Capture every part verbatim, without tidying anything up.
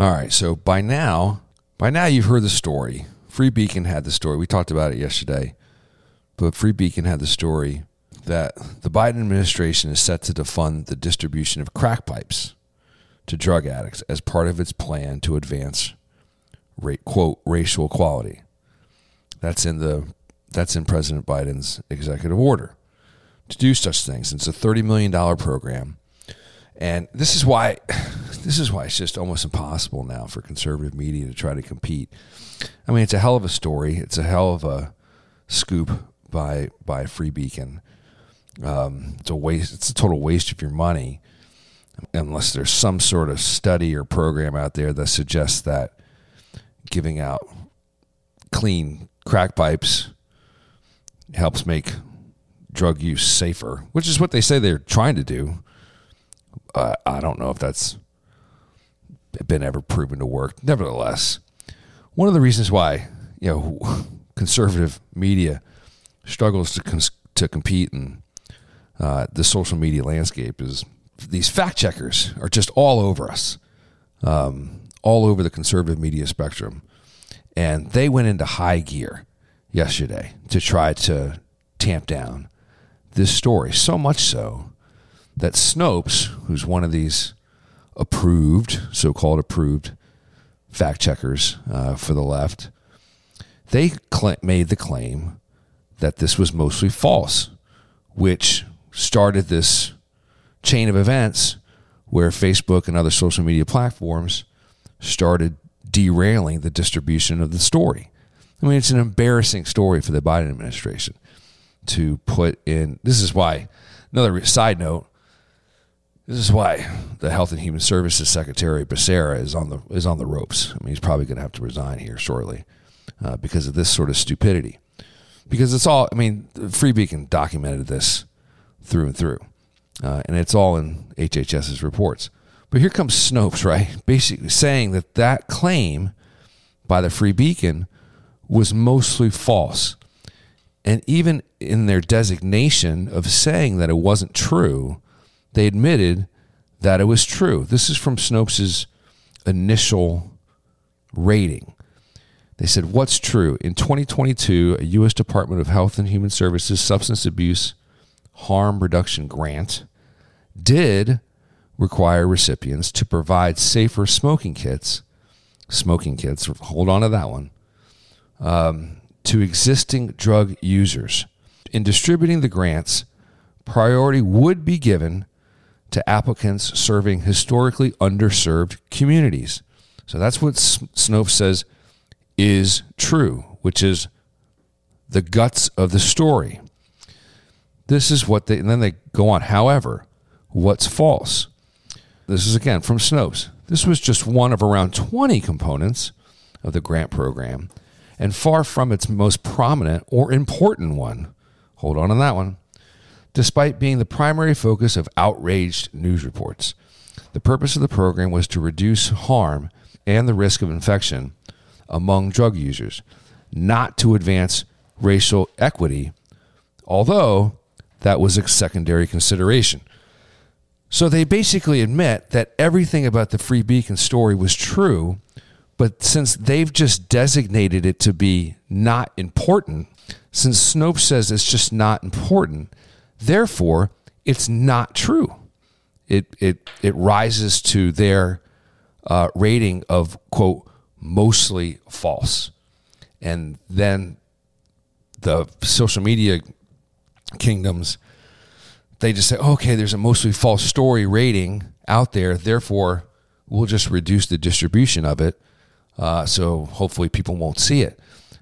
All right, so by now, by now you've heard the story. Free Beacon had the story. We talked about it yesterday. But Free Beacon had the story that the Biden administration is set to defund the distribution of crack pipes to drug addicts as part of its plan to advance, quote, racial equality. That's in the that's in President Biden's executive order to do such things. It's a thirty million dollars program. And this is why this is why it's just almost impossible now for conservative media to try to compete. I mean, it's a hell of a story. It's a hell of a scoop by by Free Beacon. Um, it's a waste. It's a total waste of your money, unless there's some sort of study or program out there that suggests that giving out clean crack pipes helps make drug use safer, which is what they say they're trying to do. Uh, I don't know if that's been ever proven to work. Nevertheless, one of the reasons why, you know, conservative media struggles to cons- to compete in uh, the social media landscape is these fact checkers are just all over us, um, all over the conservative media spectrum. And they went into high gear yesterday to try to tamp down this story, so much so that Snopes, who's one of these approved, so-called approved fact checkers uh, for the left, they cl- made the claim that this was mostly false, which started this chain of events where Facebook and other social media platforms started derailing the distribution of the story. I mean, it's an embarrassing story for the Biden administration to put in. This is why, another side note, this is why the Health and Human Services Secretary Becerra is on the is on the ropes. I mean, he's probably going to have to resign here shortly uh, because of this sort of stupidity. Because it's all, I mean, Free Beacon documented this through and through. Uh, and it's all in H H S's reports. But here comes Snopes, right? Basically saying that that claim by the Free Beacon was mostly false. And even in their designation of saying that it wasn't true, they admitted that it was true. This is from Snopes' initial rating. They said, what's true? In twenty twenty-two, a U S Department of Health and Human Services Substance Abuse Harm Reduction Grant did require recipients to provide safer smoking kits, smoking kits, hold on to that one, um, to existing drug users. In distributing the grants, priority would be given to applicants serving historically underserved communities. So that's what Snopes says is true, which is the guts of the story. This is what they, and then they go on. However, what's false? This is again from Snopes. This was just one of around twenty components of the grant program and far from its most prominent or important one. Hold on to that one. Despite being the primary focus of outraged news reports, the purpose of the program was to reduce harm and the risk of infection among drug users, not to advance racial equity, although that was a secondary consideration. So they basically admit that everything about the Free Beacon story was true, but since they've just designated it to be not important, since Snopes says it's just not important, therefore, it's not true. It it it rises to their uh, rating of, quote, mostly false. And then the social media kingdoms, they just say, okay, there's a mostly false story rating out there. Therefore, we'll just reduce the distribution of it. Uh, so hopefully people won't see it.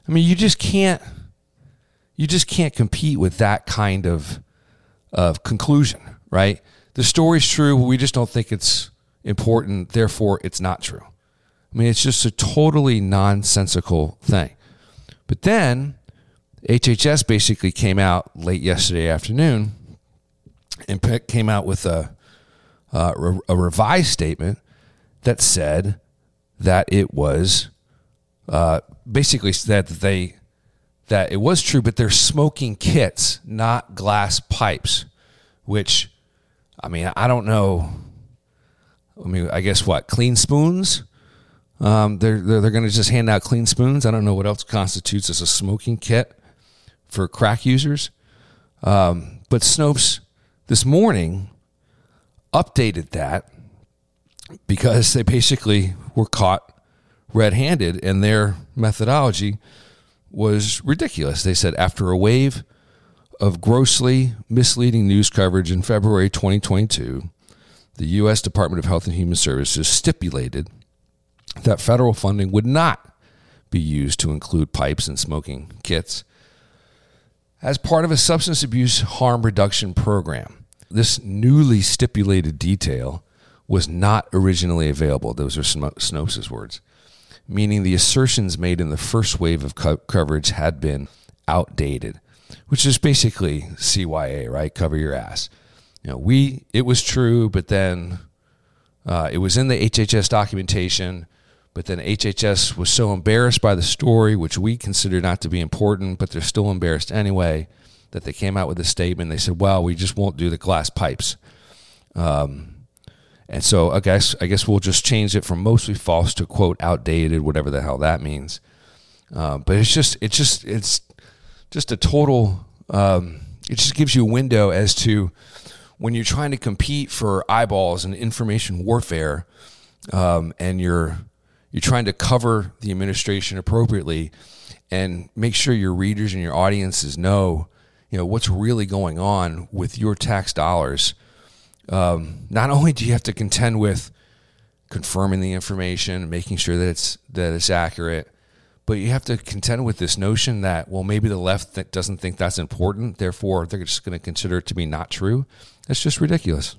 I mean, you just can't, you just can't compete with that kind of of conclusion, right? The story's true. We just don't think it's important. Therefore, it's not true. I mean, it's just a totally nonsensical thing. But then H H S basically came out late yesterday afternoon and came out with a, uh, a revised statement that said that it was uh, basically said that they that it was true, but they're smoking kits, not glass pipes, which, I mean, I don't know. I mean, I guess what? Clean spoons? Um, they're they're, they're going to just hand out clean spoons. I don't know what else constitutes as a smoking kit for crack users. Um, but Snopes this morning updated that because they basically were caught red-handed, and their methodology was ridiculous. They said, after a wave of grossly misleading news coverage in February twenty twenty-two, the U S Department of Health and Human Services stipulated that federal funding would not be used to include pipes and smoking kits as part of a substance abuse harm reduction program. This newly stipulated detail was not originally available. Those are Snopes' words, meaning the assertions made in the first wave of co- coverage had been outdated, which is basically C Y A, right? Cover your ass. You know, we it was true, but then uh, it was in the H H S documentation, but then H H S was so embarrassed by the story, which we consider not to be important, but they're still embarrassed anyway, that they came out with a statement. They said, well, we just won't do the glass pipes. Um, and so I guess, I guess we'll just change it from mostly false to, quote, outdated, whatever the hell that means. Uh, but it's just, it's just, it's just a total, um, it just gives you a window as to, when you're trying to compete for eyeballs and information warfare, um, and you're you're trying to cover the administration appropriately and make sure your readers and your audiences know, you know, what's really going on with your tax dollars. Um, not only do you have to contend with confirming the information, making sure that it's that it's accurate, but you have to contend with this notion that, well, maybe the left th- doesn't think that's important, therefore they're just going to consider it to be not true. That's just ridiculous.